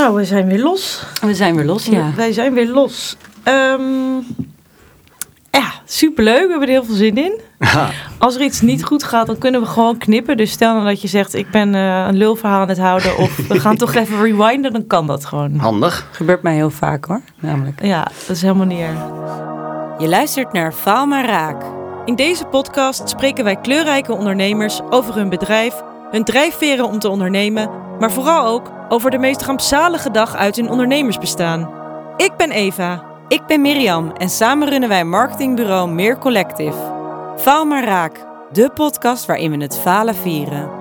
Nou, we zijn weer los. We zijn weer los, ja. Wij zijn weer los. Ja, superleuk. We hebben er heel veel zin in. Aha. Als er iets niet goed gaat, dan kunnen we gewoon knippen. Dus stel nou dat je zegt, ik ben een lulverhaal aan het houden. Of we gaan toch even rewinden, dan kan dat gewoon. Handig. Gebeurt mij heel vaak hoor, namelijk. Ja, dat is helemaal niet erg. Je luistert naar Faal maar Raak. In deze podcast spreken wij kleurrijke ondernemers over hun bedrijf, hun drijfveren om te ondernemen, maar vooral ook over de meest rampzalige dag uit hun ondernemersbestaan. Ik ben Eva. Ik ben Mirjam en samen runnen wij Marketingbureau Meer Collective. Faal maar Raak, de podcast waarin we het falen vieren.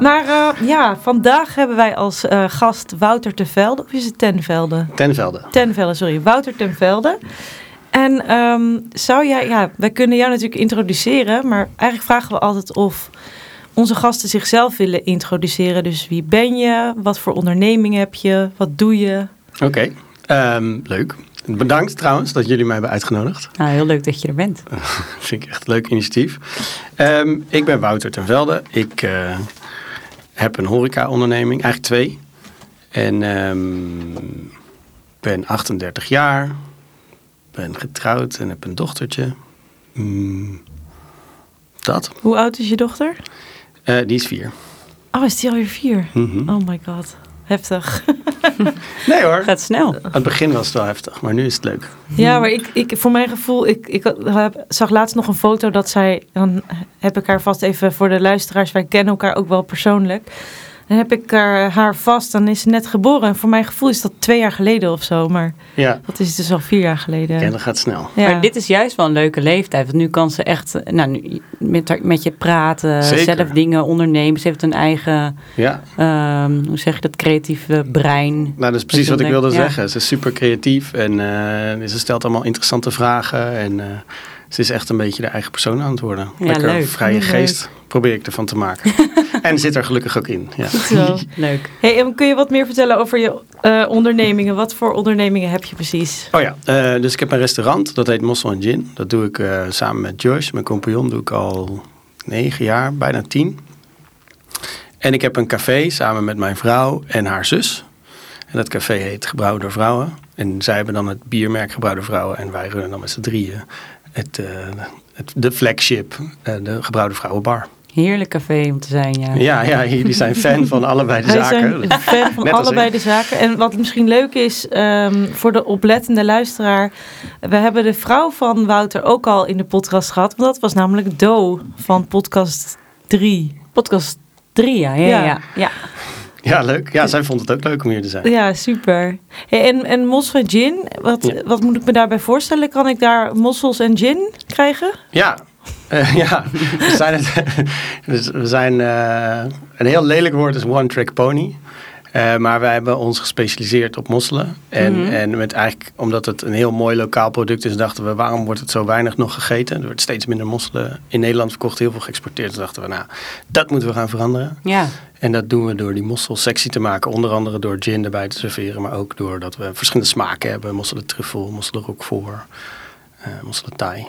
Maar vandaag hebben wij als gast Wouter ten Velde. Of is het ten Velde? Ten Velde. Ten Velde, sorry. Wouter ten Velde. En zou jij... Ja, wij kunnen jou natuurlijk introduceren. Maar eigenlijk vragen we altijd of onze gasten zichzelf willen introduceren. Dus wie ben je? Wat voor onderneming heb je? Wat doe je? Oké, leuk. Bedankt trouwens dat jullie mij hebben uitgenodigd. Nou, heel leuk dat je er bent. Vind ik echt een leuk initiatief. Ik ben Wouter ten Velde. Ik... heb een horeca-onderneming, eigenlijk twee. En ben 38 jaar, ben getrouwd en heb een dochtertje. Dat. Hoe oud is je dochter? Die is 4. Oh, is die alweer 4? Mm-hmm. Oh my god, heftig. Nee hoor. Gaat snel. Aan het begin was het wel heftig, maar nu is het leuk. Ja, maar ik voor mijn gevoel, ik zag laatst nog een foto dat zij... Dan heb ik haar vast even voor de luisteraars, wij kennen elkaar ook wel persoonlijk. Dan heb ik haar vast, dan is ze net geboren. En voor mijn gevoel is dat 2 jaar geleden of zo. Maar ja, dat is dus al 4 jaar geleden. Ja, dat gaat snel. Ja. Maar dit is juist wel een leuke leeftijd. Want nu kan ze echt nu met je praten. Zeker. Zelf dingen ondernemen. Ze heeft een eigen, hoe zeg je dat, creatieve brein. Nou, dat is precies wat ik wilde zeggen. Ze is super creatief. En ze stelt allemaal interessante vragen. En ze is echt een beetje de eigen persoon aan het worden. Ja, lekker leuk. Vrije geest. Leuk. Probeer ik ervan te maken. En zit er gelukkig ook in. Ja. Zo, leuk. Hey, en kun je wat meer vertellen over je ondernemingen? Wat voor ondernemingen heb je precies? Oh ja, dus ik heb een restaurant. Dat heet Mossel & Gin. Dat doe ik samen met Joyce, mijn compagnon. Doe ik al 9 jaar, bijna 10. En ik heb een café samen met mijn vrouw en haar zus. En dat café heet Gebrouwen door Vrouwen. En zij hebben dan het biermerk Gebrouwen door Vrouwen. En wij runnen dan met z'n drieën de flagship, de Gebrouwen door Vrouwen BAR. Heerlijk café om te zijn, ja. Ja, jullie zijn fan van allebei de zaken. Wij zijn fan van allebei de zaken. En wat misschien leuk is voor de oplettende luisteraar. We hebben de vrouw van Wouter ook al in de podcast gehad. Want dat was namelijk Do van podcast 3. Podcast 3, ja. Ja, leuk. Ja, zij vond het ook leuk om hier te zijn. Ja, super. Hey, en Mossel en Gin, wat moet ik me daarbij voorstellen? Kan ik daar mossels en gin krijgen? Ja. We zijn een heel lelijk woord is one trick pony. Maar wij hebben ons gespecialiseerd op mosselen. En met eigenlijk, omdat het een heel mooi lokaal product is, dachten we, waarom wordt het zo weinig nog gegeten? Er wordt steeds minder mosselen in Nederland verkocht, heel veel geëxporteerd. Dus dachten we, dat moeten we gaan veranderen. Ja. En dat doen we door die mossel sexy te maken. Onder andere door gin erbij te serveren. Maar ook doordat we verschillende smaken hebben. Mosselen truffel, mosselen roquefort, mosselen thai.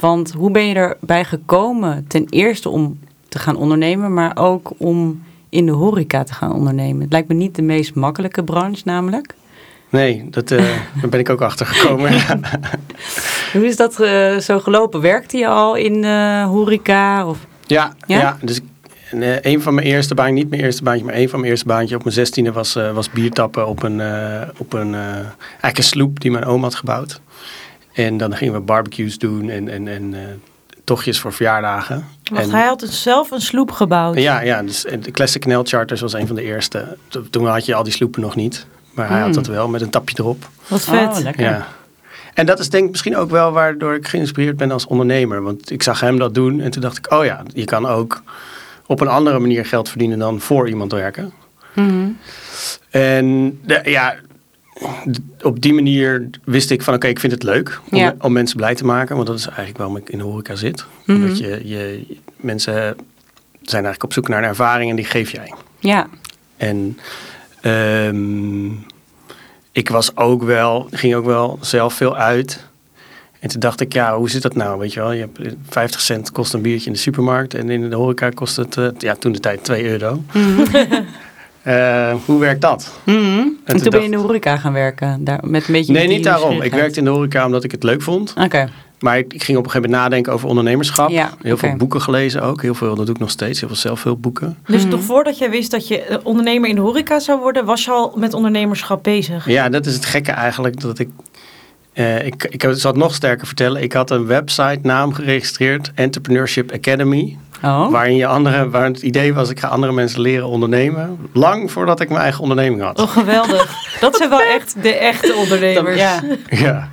Want hoe ben je erbij gekomen? Ten eerste om te gaan ondernemen, maar ook om in de horeca te gaan ondernemen. Het lijkt me niet de meest makkelijke branche namelijk. Nee, daar ben ik ook achter gekomen. Hoe is dat zo gelopen? Werkte je al in horeca? Of? Ja, dus een van mijn eerste baantjes op mijn 16e was biertappen op een sloep die mijn oom had gebouwd. En dan gingen we barbecues doen en tochtjes voor verjaardagen. Want hij had dus zelf een sloep gebouwd. Ja, dus de Classic Canal Charters was een van de eerste. Toen had je al die sloepen nog niet. Maar hij had dat wel met een tapje erop. Wat vet. Oh, lekker. Ja. En dat is denk ik misschien ook wel waardoor ik geïnspireerd ben als ondernemer. Want ik zag hem dat doen en toen dacht ik, je kan ook op een andere manier geld verdienen dan voor iemand werken. Mm-hmm. En op die manier wist ik van oké, ik vind het leuk om mensen blij te maken. Want dat is eigenlijk waarom ik in de horeca zit. Mm-hmm. Omdat mensen zijn eigenlijk op zoek naar een ervaring en die geef jij. Ja. En ik was ook wel, ging ook wel zelf veel uit. En toen dacht ik, ja, hoe zit dat nou? Weet je wel, je hebt 50 cent kost een biertje in de supermarkt. En in de horeca kost het, ja, toen de tijd €2. Hoe werkt dat? En toen ben je in de horeca gaan werken? Daar, met een beetje nee, niet daarom. Ik werkte in de horeca omdat ik het leuk vond. Okay. Maar ik ging op een gegeven moment nadenken over ondernemerschap. Ja, heel veel boeken gelezen ook. Heel veel, dat doe ik nog steeds. Heel veel zelf veel boeken. Dus toch voordat jij wist dat je ondernemer in de horeca zou worden, was je al met ondernemerschap bezig? Ja, dat is het gekke eigenlijk. Dat ik zal het nog sterker vertellen. Ik had een website naam geregistreerd. Entrepreneurship Academy. Oh. Waar het idee was, ik ga andere mensen leren ondernemen. Lang voordat ik mijn eigen onderneming had. Oh, geweldig. Dat zijn wel echt de echte ondernemers. Ja.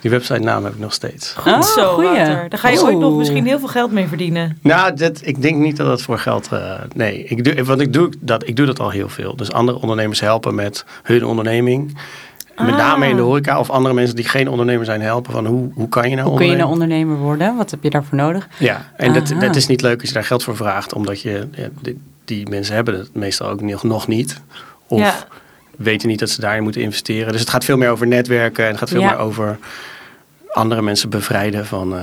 Die website naam heb ik nog steeds. Goed zo, Wouter. Daar ga je ooit nog misschien heel veel geld mee verdienen. Nou, ik denk niet dat voor geld... nee, ik doe dat al heel veel. Dus andere ondernemers helpen met hun onderneming. Met name in de horeca of andere mensen die geen ondernemer zijn helpen. Van hoe kan je nou ondernemer? Hoe kun je nou ondernemer worden? Wat heb je daarvoor nodig? Ja, en dat is niet leuk als je daar geld voor vraagt. Omdat die mensen hebben het meestal ook nog niet. Of weten niet dat ze daarin moeten investeren. Dus het gaat veel meer over netwerken. En het gaat veel meer over andere mensen bevrijden van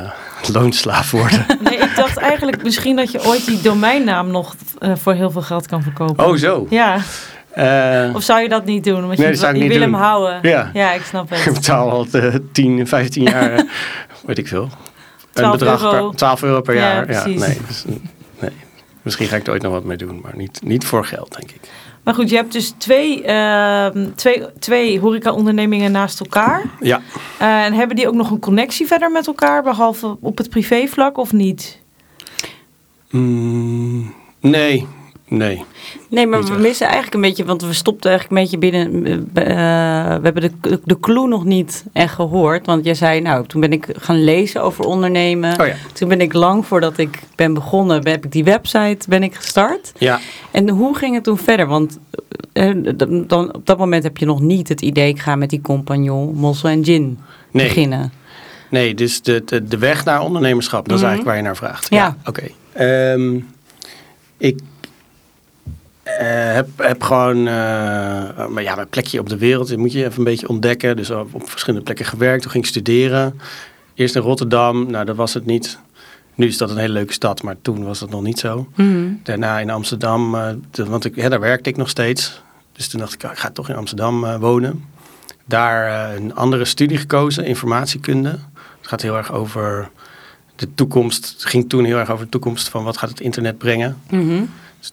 loonslaaf worden. Nee, ik dacht eigenlijk misschien dat je ooit die domeinnaam nog voor heel veel geld kan verkopen. Oh, zo? Ja. Of zou je dat niet doen? Want je wil hem houden. Ja, ik snap het. Ik betaal al 10, 15 jaar, weet ik veel. €12 per jaar. Precies. Ja, nee. Misschien ga ik er ooit nog wat mee doen, maar niet voor geld, denk ik. Maar goed, je hebt dus twee horeca-ondernemingen naast elkaar. Ja. En hebben die ook nog een connectie verder met elkaar, behalve op het privévlak of niet? Nee, maar we missen eigenlijk een beetje, want we stopten eigenlijk een beetje binnen. We hebben de clue nog niet echt gehoord. Want jij zei, nou, toen ben ik gaan lezen over ondernemen. Oh ja. Toen ben ik lang voordat ik ben begonnen, heb ik die website gestart. Ja. En hoe ging het toen verder? Want dan, op dat moment heb je nog niet het idee, ik ga met die compagnon Mossel & Gin beginnen. Nee, dus de weg naar ondernemerschap, dat is eigenlijk waar je naar vraagt. Ja, oké. Ik heb gewoon mijn plekje op de wereld. Dat moet je even een beetje ontdekken. Dus op verschillende plekken gewerkt. Toen ging ik studeren. Eerst in Rotterdam. Nou, dat was het niet. Nu is dat een hele leuke stad. Maar toen was dat nog niet zo. Daarna in Amsterdam. Want daar werkte ik nog steeds. Dus toen dacht ik, ik ga toch in Amsterdam wonen. Daar een andere studie gekozen. Informatiekunde. Het gaat heel erg over de toekomst. Het ging toen heel erg over de toekomst van wat gaat het internet brengen.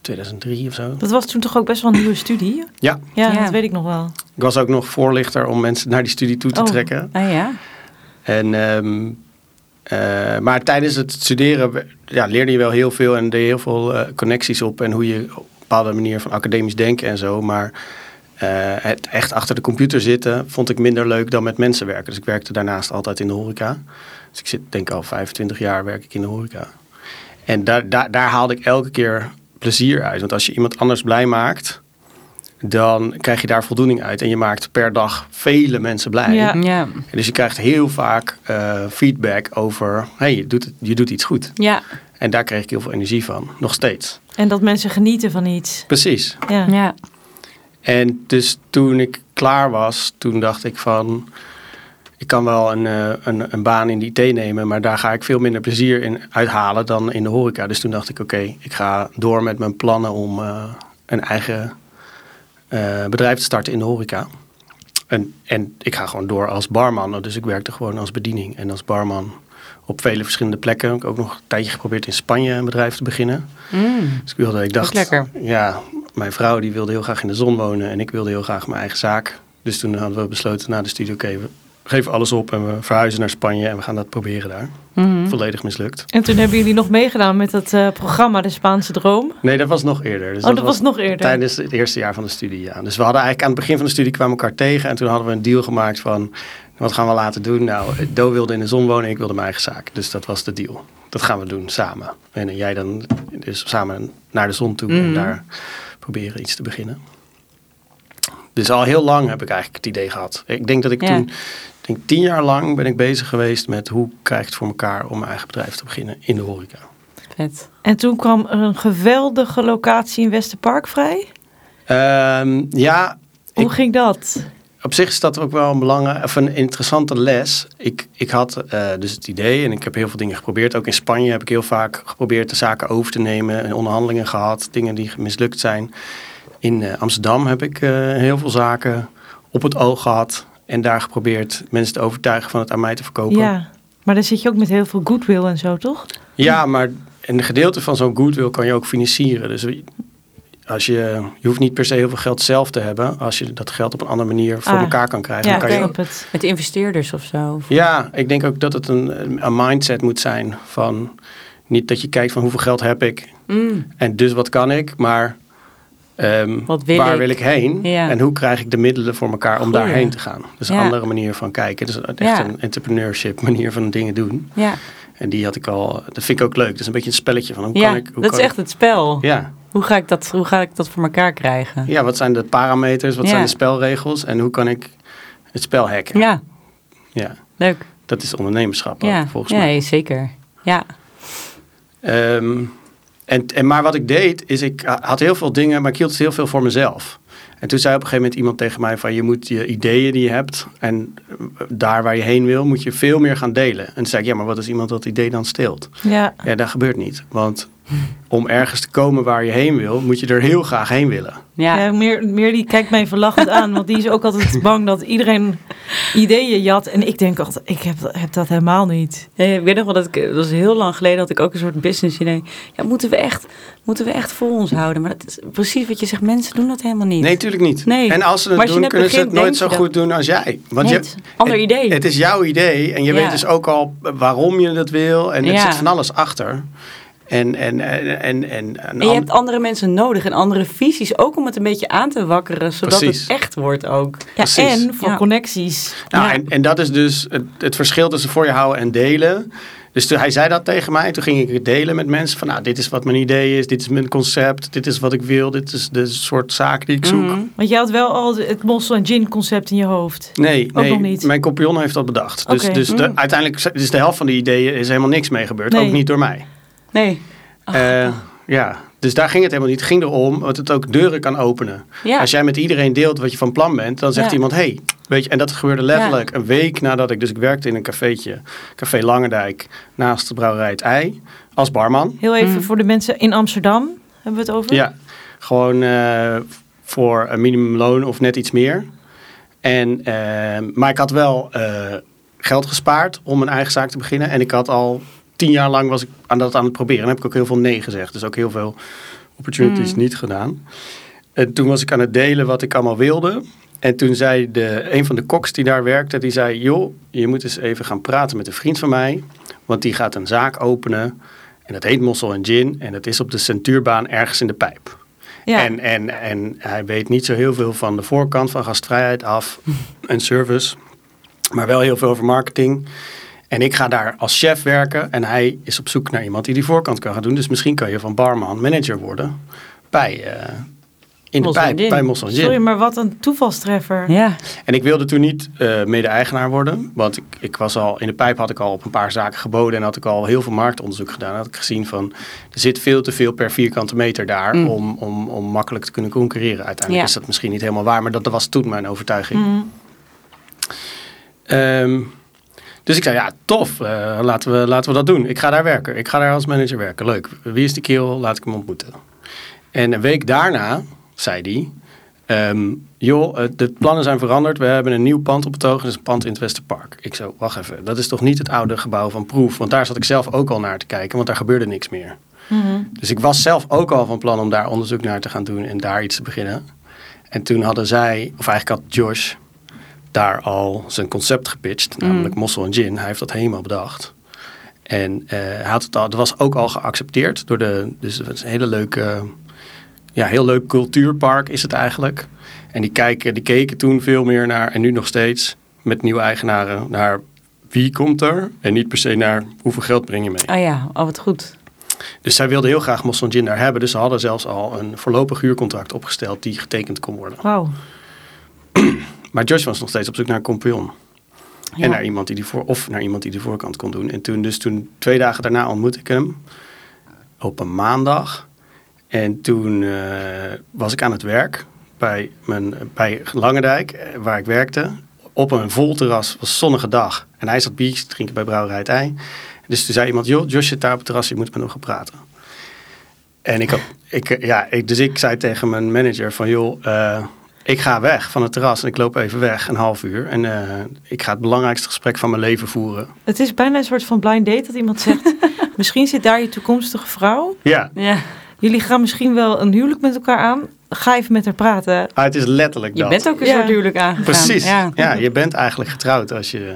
2003 of zo. Dat was toen toch ook best wel een nieuwe studie? Ja, dat weet ik nog wel. Ik was ook nog voorlichter om mensen naar die studie toe te trekken. En, maar tijdens het studeren leerde je wel heel veel en deed heel veel connecties op. En hoe je op een bepaalde manier van academisch denken en zo. Maar het echt achter de computer zitten vond ik minder leuk dan met mensen werken. Dus ik werkte daarnaast altijd in de horeca. Dus ik denk al 25 jaar werk ik in de horeca. En daar haalde ik elke keer plezier uit. Want als je iemand anders blij maakt, dan krijg je daar voldoening uit. En je maakt per dag vele mensen blij. Ja. Dus je krijgt heel vaak feedback over, hey, je doet iets goed. Ja. En daar kreeg ik heel veel energie van. Nog steeds. En dat mensen genieten van iets. Precies. Ja. En dus toen ik klaar was, toen dacht ik van, ik kan wel een baan in de IT nemen, maar daar ga ik veel minder plezier in uithalen dan in de horeca. Dus toen dacht ik, oké, ik ga door met mijn plannen om een eigen bedrijf te starten in de horeca. En ik ga gewoon door als barman. Dus ik werkte gewoon als bediening en als barman op vele verschillende plekken. Ik heb ook nog een tijdje geprobeerd in Spanje een bedrijf te beginnen. Dus ik dacht, lekker. Ja, mijn vrouw die wilde heel graag in de zon wonen en ik wilde heel graag mijn eigen zaak. Dus toen hadden we besloten na de studie, geef alles op en we verhuizen naar Spanje en we gaan dat proberen daar. Volledig mislukt. En toen hebben jullie nog meegedaan met dat programma De Spaanse Droom? Nee, dat was nog eerder. Dus dat was nog eerder? Tijdens het eerste jaar van de studie, ja. Dus we hadden eigenlijk aan het begin van de studie kwamen elkaar tegen en toen hadden we een deal gemaakt van, wat gaan we laten doen? Nou, Do wilde in de zon wonen en ik wilde mijn eigen zaak. Dus dat was de deal. Dat gaan we doen, samen. En jij dan dus samen naar de zon toe en daar proberen iets te beginnen. Dus al heel lang heb ik eigenlijk het idee gehad. Ik denk dat ik toen 10 jaar lang ben ik bezig geweest met hoe krijg ik het voor elkaar om mijn eigen bedrijf te beginnen in de horeca. Vet. En toen kwam er een geweldige locatie in Westerpark vrij? Hoe ging dat? Op zich is dat ook wel een interessante les. Ik had dus het idee, en ik heb heel veel dingen geprobeerd. Ook in Spanje heb ik heel vaak geprobeerd de zaken over te nemen. En onderhandelingen gehad, dingen die mislukt zijn. In Amsterdam heb ik heel veel zaken op het oog gehad. En daar geprobeerd mensen te overtuigen van het aan mij te verkopen. Ja, maar dan zit je ook met heel veel goodwill en zo, toch? Ja, maar een gedeelte van zo'n goodwill kan je ook financieren. Dus als je hoeft niet per se heel veel geld zelf te hebben. Als je dat geld op een andere manier voor elkaar kan krijgen. Ja, dan kan je het. Met investeerders of zo. Of ja, ik denk ook dat het een mindset moet zijn. Van niet dat je kijkt van hoeveel geld heb ik. En dus wat kan ik, maar waar wil ik heen? Ja. En hoe krijg ik de middelen voor elkaar om daarheen te gaan? Dus een andere manier van kijken. Dus echt een entrepreneurship manier van dingen doen. Ja. En die had ik al. Dat vind ik ook leuk. Dat is een beetje een spelletje van het spel. Ja. Hoe ga ik dat voor elkaar krijgen? Ja, wat zijn de parameters? Wat zijn de spelregels? En hoe kan ik het spel hacken? Ja. Leuk. Dat is ondernemerschap volgens mij. Ja, zeker. Ja. Maar wat ik deed, is ik had heel veel dingen, maar ik hield het heel veel voor mezelf. En toen zei op een gegeven moment iemand tegen mij van, je moet je ideeën die je hebt en daar waar je heen wil, moet je veel meer gaan delen. En toen zei ik, maar wat als iemand dat idee dan steelt? Ja, dat gebeurt niet. Want om ergens te komen waar je heen wil, moet je er heel graag heen willen. Ja, meer die kijkt mij verlachend aan, want die is ook altijd bang dat iedereen ideeën jat. En ik denk altijd, ik heb dat helemaal niet. Ja, ik weet nog wel dat was heel lang geleden, had ik ook een soort business idee. Ja, moeten we echt voor ons houden? Maar dat is precies wat je zegt, mensen doen dat helemaal niet. Nee, natuurlijk niet. Nee. En als ze het doen, kunnen ze het nooit zo goed doen als jij. Want idee. Het is jouw idee en je weet dus ook al waarom je dat wil en er zit van alles achter. En je hebt andere mensen nodig en andere visies, ook om het een beetje aan te wakkeren, zodat het echt wordt ook. Ja, en voor connecties. Nou, en dat is dus het verschil tussen voor je houden en delen. Dus toen hij zei dat tegen mij, toen ging ik het delen met mensen. Van dit is wat mijn idee is, dit is mijn concept, dit is wat ik wil, dit is de soort zaak die ik zoek. Want jij had wel al het Mossel en Gin concept in je hoofd? Nee, nog niet. Mijn compagnon heeft dat bedacht. Dus uiteindelijk is de helft van de ideeën is helemaal niks mee gebeurd, ook niet door mij. Nee. Dus daar ging het helemaal niet. Het ging erom dat het ook deuren kan openen. Ja. Als jij met iedereen deelt wat je van plan bent, dan zegt iemand, hey, weet je, en dat gebeurde letterlijk een week nadat ik, dus ik werkte in een cafeetje, Café Langendijk, naast de Brouwerij 't IJ, als barman. Heel even voor de mensen in Amsterdam, hebben we het over? Ja, gewoon voor een minimumloon of net iets meer. Maar ik had wel geld gespaard om mijn eigen zaak te beginnen en ik had al 10 jaar lang was ik aan het proberen. En heb ik ook heel veel nee gezegd. Dus ook heel veel opportunities niet gedaan. En toen was ik aan het delen wat ik allemaal wilde. En toen zei een van de koks die daar werkte, die zei, joh, je moet eens even gaan praten met een vriend van mij. Want die gaat een zaak openen. En dat heet Mossel en Gin. En dat is op de Centuurbaan ergens in de Pijp. Ja. En hij weet niet zo heel veel van de voorkant van gastvrijheid af en service. Maar wel heel veel over marketing. En ik ga daar als chef werken en hij is op zoek naar iemand die voorkant kan gaan doen. Dus misschien kan je van barman manager worden bij in de Pijp, bij Mossel & Gin. Sorry, maar wat een toevalstreffer. Ja. En ik wilde toen niet mede-eigenaar worden, want ik was al in de Pijp, had ik al op een paar zaken geboden en had ik al heel veel marktonderzoek gedaan. Had ik gezien van, er zit veel te veel per vierkante meter daar om makkelijk te kunnen concurreren. Uiteindelijk is dat misschien niet helemaal waar, maar dat was toen mijn overtuiging. Dus ik zei, tof, laten we dat doen. Ik ga daar werken. Ik ga daar als manager werken. Leuk. Wie is die kerel? Laat ik hem ontmoeten. En een week daarna zei hij, de plannen zijn veranderd. We hebben een nieuw pand op het oog. Dat is een pand in het Westerpark. Ik zo, wacht even. Dat is toch niet het oude gebouw van Proef? Want daar zat ik zelf ook al naar te kijken, want daar gebeurde niks meer. Mm-hmm. Dus ik was zelf ook al van plan om daar onderzoek naar te gaan doen en daar iets te beginnen. En toen hadden zij, of eigenlijk had Josh daar al zijn concept gepitcht, namelijk Mossel en Gin. Hij heeft dat helemaal bedacht. En dat was ook al geaccepteerd door dus het is een hele leuke, heel leuk cultuurpark is het eigenlijk. En die keken toen veel meer naar, en nu nog steeds, met nieuwe eigenaren, naar wie komt er en niet per se naar hoeveel geld breng je mee. Wat goed. Dus zij wilden heel graag Mossel en Gin daar hebben, dus ze hadden zelfs al een voorlopig huurcontract opgesteld die getekend kon worden. Wauw. Maar Josh was nog steeds op zoek naar een compagnon. Ja. En naar iemand die de voorkant kon doen. En toen 2 dagen daarna ontmoette ik hem. Op een maandag. En toen was ik aan het werk. bij Langendijk, waar ik werkte. Op een vol terras, was een zonnige dag. En hij zat biertje te drinken bij Brouwerij 't IJ. Dus toen zei iemand, joh, Josh zit daar op het terras, je moet met hem gaan praten. En ik zei tegen mijn manager van, joh, ik ga weg van het terras en ik loop even weg, een half uur. En ik ga het belangrijkste gesprek van mijn leven voeren. Het is bijna een soort van blind date dat iemand zegt, misschien zit daar je toekomstige vrouw. Ja. Jullie gaan misschien wel een huwelijk met elkaar aan. Ga even met haar praten. Ah, het is letterlijk dat. Je bent ook een soort huwelijk aangegaan. Precies. Ja, je bent eigenlijk getrouwd als je...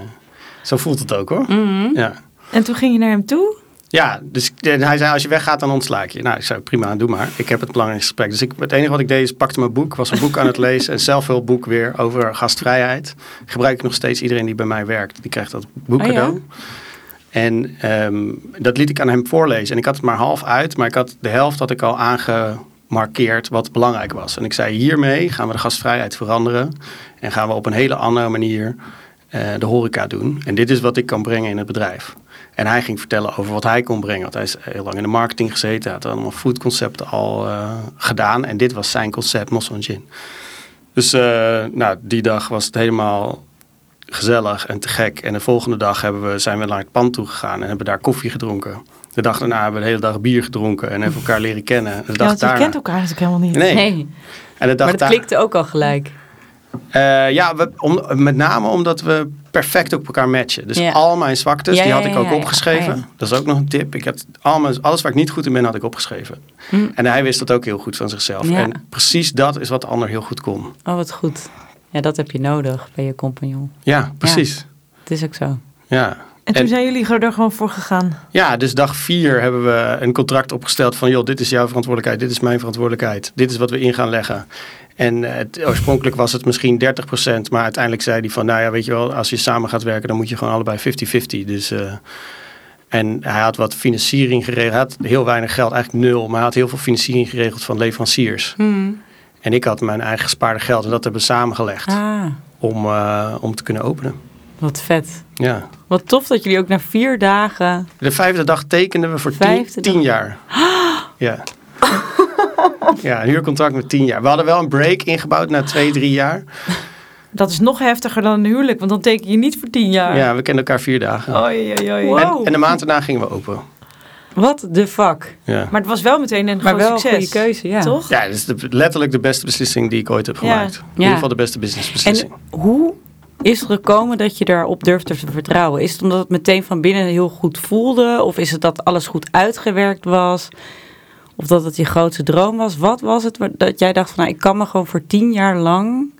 Zo voelt het ook, hoor. Mm-hmm. Ja. En toen ging je naar hem toe? Ja, dus hij zei, als je weggaat, dan ontsla ik je. Nou, ik zei, prima, doe maar. Ik heb het belangrijkste gesprek. Dus het enige wat ik deed is, pakte mijn boek. Was een boek aan het lezen. Een zelfhulpboek weer over gastvrijheid. Gebruik ik nog steeds. Iedereen die bij mij werkt, die krijgt dat boek cadeau. Ja? En dat liet ik aan hem voorlezen. En ik had het maar half uit. Maar ik had de helft had ik al aangemarkeerd wat belangrijk was. En ik zei, hiermee gaan we de gastvrijheid veranderen. En gaan we op een hele andere manier de horeca doen. En dit is wat ik kan brengen in het bedrijf. En hij ging vertellen over wat hij kon brengen. Want hij is heel lang in de marketing gezeten. Had allemaal foodconcepten al gedaan. En dit was zijn concept, Mossel & Gin. Dus die dag was het helemaal gezellig en te gek. En de volgende dag zijn we naar het pand toe gegaan. En hebben daar koffie gedronken. De dag daarna hebben we de hele dag bier gedronken. En hebben elkaar leren kennen. En de dag daarna... Je kent elkaar natuurlijk helemaal niet. Nee. En de dag maar dat klikte ook al gelijk. Met name omdat we perfect op elkaar matchen. Dus al mijn zwaktes, die had ik ook opgeschreven. Ja. Dat is ook nog een tip. Ik had alles waar ik niet goed in ben, had ik opgeschreven. Mm. En hij wist dat ook heel goed van zichzelf. Ja. En precies dat is wat de ander heel goed kon. Oh, wat goed. Ja, dat heb je nodig bij je compagnon. Ja, precies. Ja, het is ook zo. Ja. En toen zijn jullie er gewoon voor gegaan? Ja, dus dag 4 hebben we een contract opgesteld van... joh, dit is jouw verantwoordelijkheid, dit is mijn verantwoordelijkheid. Dit is wat we in gaan leggen. En oorspronkelijk was het misschien 30%. Maar uiteindelijk zei hij van, nou ja, weet je wel... als je samen gaat werken, dan moet je gewoon allebei 50-50. Dus, en hij had wat financiering geregeld. Hij had heel weinig geld, eigenlijk 0. Maar hij had heel veel financiering geregeld van leveranciers. Mm. En ik had mijn eigen gespaarde geld. En dat hebben we samengelegd om te kunnen openen. Wat vet. Ja. Wat tof dat jullie ook na 4 dagen... De 5e dag tekenden we voor 10 jaar. Ja. Ja, een huurcontract met 10 jaar. We hadden wel een break ingebouwd na 2-3 jaar. Dat is nog heftiger dan een huwelijk, want dan teken je niet voor 10 jaar. Ja, we kenden elkaar 4 dagen. Oei. Wow. En de maand daarna gingen we open. What the fuck. Ja. Maar het was wel meteen een groot succes. Maar wel een goede keuze, ja. Toch? Ja, dat is letterlijk de beste beslissing die ik ooit heb gemaakt. Ja. In ieder geval de beste businessbeslissing. En hoe... Is het gekomen dat je daarop durfde te vertrouwen? Is het omdat het meteen van binnen heel goed voelde? Of is het dat alles goed uitgewerkt was? Of dat het je grootste droom was? Wat was het dat jij dacht van... nou, ik kan me gewoon voor 10 jaar lang...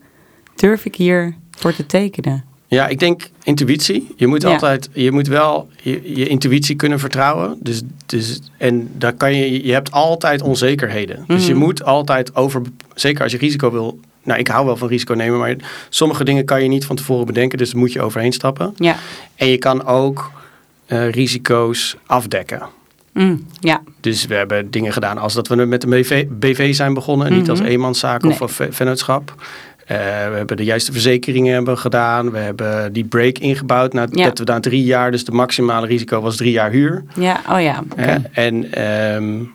durf ik hier voor te tekenen? Ja, ik denk intuïtie. Je moet altijd... Je moet wel je intuïtie kunnen vertrouwen. Dus en daar kan je... Je hebt altijd onzekerheden. Mm-hmm. Dus je moet altijd over... Zeker als je risico wil... Nou, ik hou wel van risico nemen, maar sommige dingen kan je niet van tevoren bedenken. Dus daar moet je overheen stappen. Ja. En je kan ook risico's afdekken. Mm, ja. Dus we hebben dingen gedaan als dat we met een BV zijn begonnen. Mm-hmm. Niet als eenmanszaak of vennootschap. We hebben de juiste verzekeringen gedaan. We hebben die break ingebouwd. Dat we na 3 jaar, dus de maximale risico was 3 jaar huur. Ja, oh ja. Okay.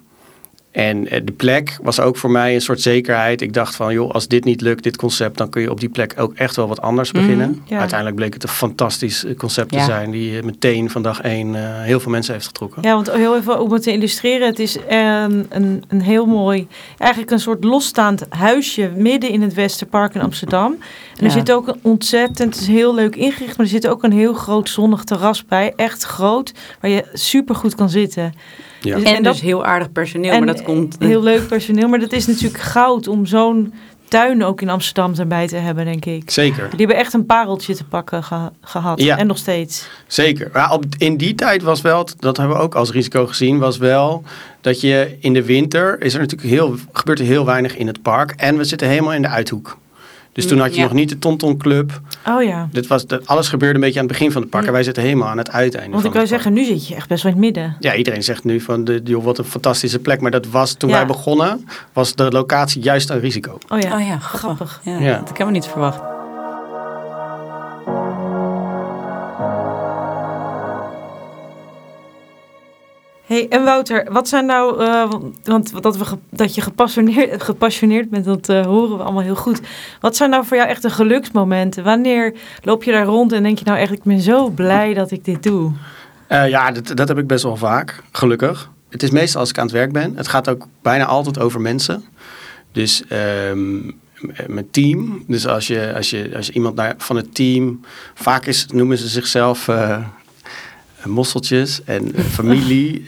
En de plek was ook voor mij een soort zekerheid. Ik dacht van, joh, als dit niet lukt, dit concept... dan kun je op die plek ook echt wel wat anders beginnen. Mm, ja. Uiteindelijk bleek het een fantastisch concept te zijn... die meteen van dag 1 heel veel mensen heeft getrokken. Ja, want heel even om het te illustreren... het is een heel mooi, eigenlijk een soort losstaand huisje... midden in het Westerpark in Amsterdam. En er zit ook een ontzettend, het is heel leuk ingericht... maar er zit ook een heel groot zonnig terras bij. Echt groot, waar je supergoed kan zitten... Ja. Dus, en dat, dus heel aardig personeel, maar dat komt... Heel leuk personeel, maar dat is natuurlijk goud om zo'n tuin ook in Amsterdam erbij te hebben, denk ik. Zeker. Die hebben echt een pareltje te pakken gehad en nog steeds. Zeker. Maar in die tijd was wel, dat hebben we ook als risico gezien, was wel dat je in de winter, gebeurt er heel weinig in het park en we zitten helemaal in de Uithoek. Dus toen had je nog niet de Tonton Club. Oh ja. Alles gebeurde een beetje aan het begin van het park. En wij zitten helemaal aan het uiteinde. Want ik wil zeggen, nu zit je echt best wel in het midden. Ja, iedereen zegt nu van, joh, wat een fantastische plek. Maar dat was, toen wij begonnen, was de locatie juist een risico. Oh ja, grappig. Ja, ja. Dat heb ik niet verwacht. Hey, en Wouter, wat zijn nou, want dat je gepassioneerd bent, dat horen we allemaal heel goed. Wat zijn nou voor jou echt de geluksmomenten? Wanneer loop je daar rond en denk je nou echt, ik ben zo blij dat ik dit doe? Dat heb ik best wel vaak, gelukkig. Het is meestal als ik aan het werk ben. Het gaat ook bijna altijd over mensen. Dus mijn team. Dus als je iemand van het team... Vaak noemen ze zichzelf mosseltjes en familie.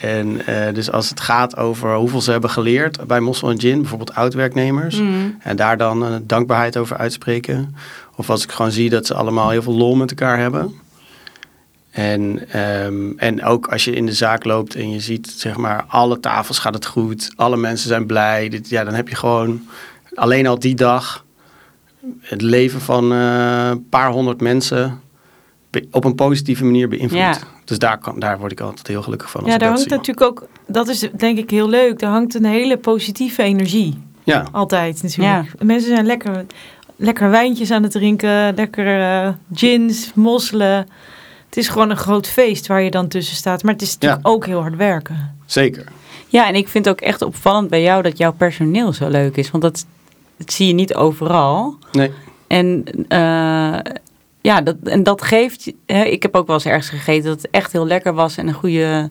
Dus als het gaat over hoeveel ze hebben geleerd bij Mossel en Gin. Bijvoorbeeld oud-werknemers. Mm. En daar dan dankbaarheid over uitspreken. Of als ik gewoon zie dat ze allemaal heel veel lol met elkaar hebben. En ook als je in de zaak loopt en je ziet, zeg maar, alle tafels gaat het goed. Alle mensen zijn blij. Dan heb je gewoon alleen al die dag het leven van een paar honderd mensen op een positieve manier beïnvloed. Ja. Dus daar word ik altijd heel gelukkig van. Ja, daar hangt natuurlijk ook, dat is denk ik heel leuk, daar hangt een hele positieve energie. Ja. Altijd natuurlijk. Ja. Mensen zijn lekker wijntjes aan het drinken, lekker gins, mosselen. Het is gewoon een groot feest waar je dan tussen staat. Maar het is natuurlijk ook heel hard werken. Zeker. Ja, en ik vind het ook echt opvallend bij jou dat jouw personeel zo leuk is. Want dat zie je niet overal. Nee. En dat geeft... Hè, ik heb ook wel eens ergens gegeten dat het echt heel lekker was. En een goede,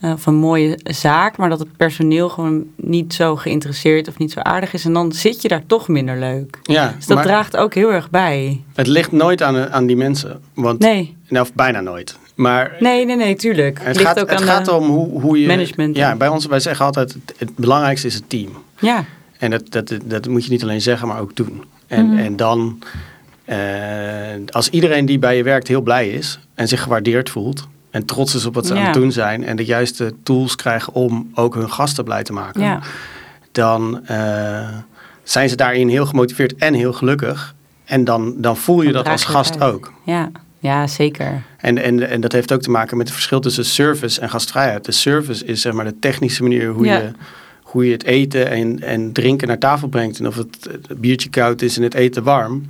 van mooie zaak. Maar dat het personeel gewoon niet zo geïnteresseerd of niet zo aardig is. En dan zit je daar toch minder leuk. Ja, dus dat draagt ook heel erg bij. Het ligt nooit aan die mensen. Want, nee. Nou, of bijna nooit. Maar nee, tuurlijk. Het gaat om hoe je... Management. Ja, wij zeggen altijd, het belangrijkste is het team. Ja. En dat moet je niet alleen zeggen, maar ook doen. En dan, als iedereen die bij je werkt heel blij is en zich gewaardeerd voelt en trots is op wat ze aan het doen zijn en de juiste tools krijgen om ook hun gasten blij te maken, dan zijn ze daarin heel gemotiveerd en heel gelukkig. En dan voel je dat als gast ook. Ja. Ja, zeker. En dat heeft ook te maken met het verschil tussen service en gastvrijheid. De service is, zeg maar, de technische manier hoe je het eten en drinken naar tafel brengt. En of het biertje koud is en het eten warm.